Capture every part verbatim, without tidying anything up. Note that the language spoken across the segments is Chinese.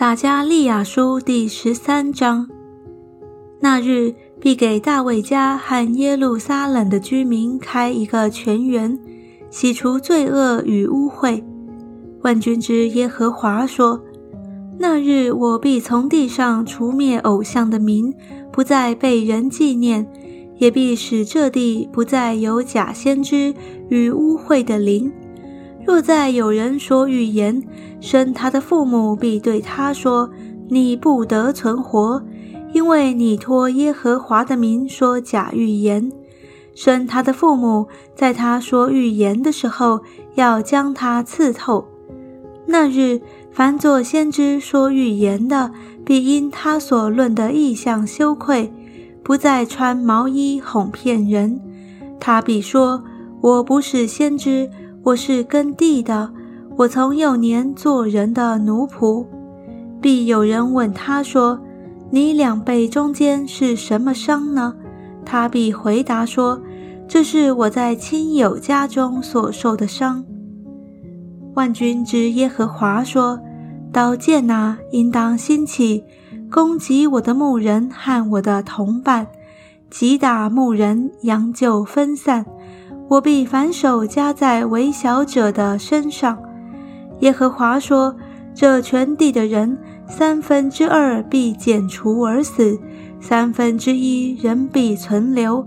撒迦利亚书第十三章。那日必给大卫家和耶路撒冷的居民开一个泉源，洗除罪恶与污秽。万军之耶和华说，那日我必从地上除灭偶像的名，不再被人纪念，也必使这地不再有假先知与污秽的灵。若再有人说预言，生他的父母必对他说，你不得存活，因为你托耶和华的名说假预言。生他的父母在他说预言的时候，要将他刺透。那日凡作先知说预言的，必因他所论的异象羞愧，不再穿毛衣哄骗人。他必说，我不是先知，我是耕地的，我从幼年做人的奴仆。必有人问他说，你两臂中间是什么伤呢？他必回答说，这是我在亲友家中所受的伤。万军之耶和华说，刀剑啊，应当兴起，攻击我的牧人和我的同伴，击打牧人，羊就分散。我必反手加在微小者的身上。耶和华说，这全地的人，三分之二必剪除而死，三分之一人必存留。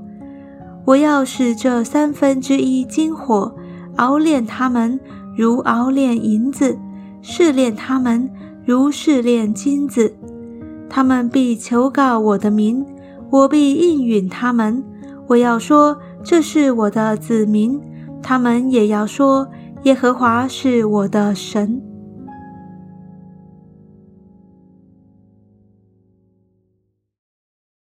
我要使这三分之一金火，熬炼他们如熬炼银子，试炼他们如试炼金子。他们必求告我的名，我必应允他们。我要说，这是我的子民，他们也要说，耶和华是我的神。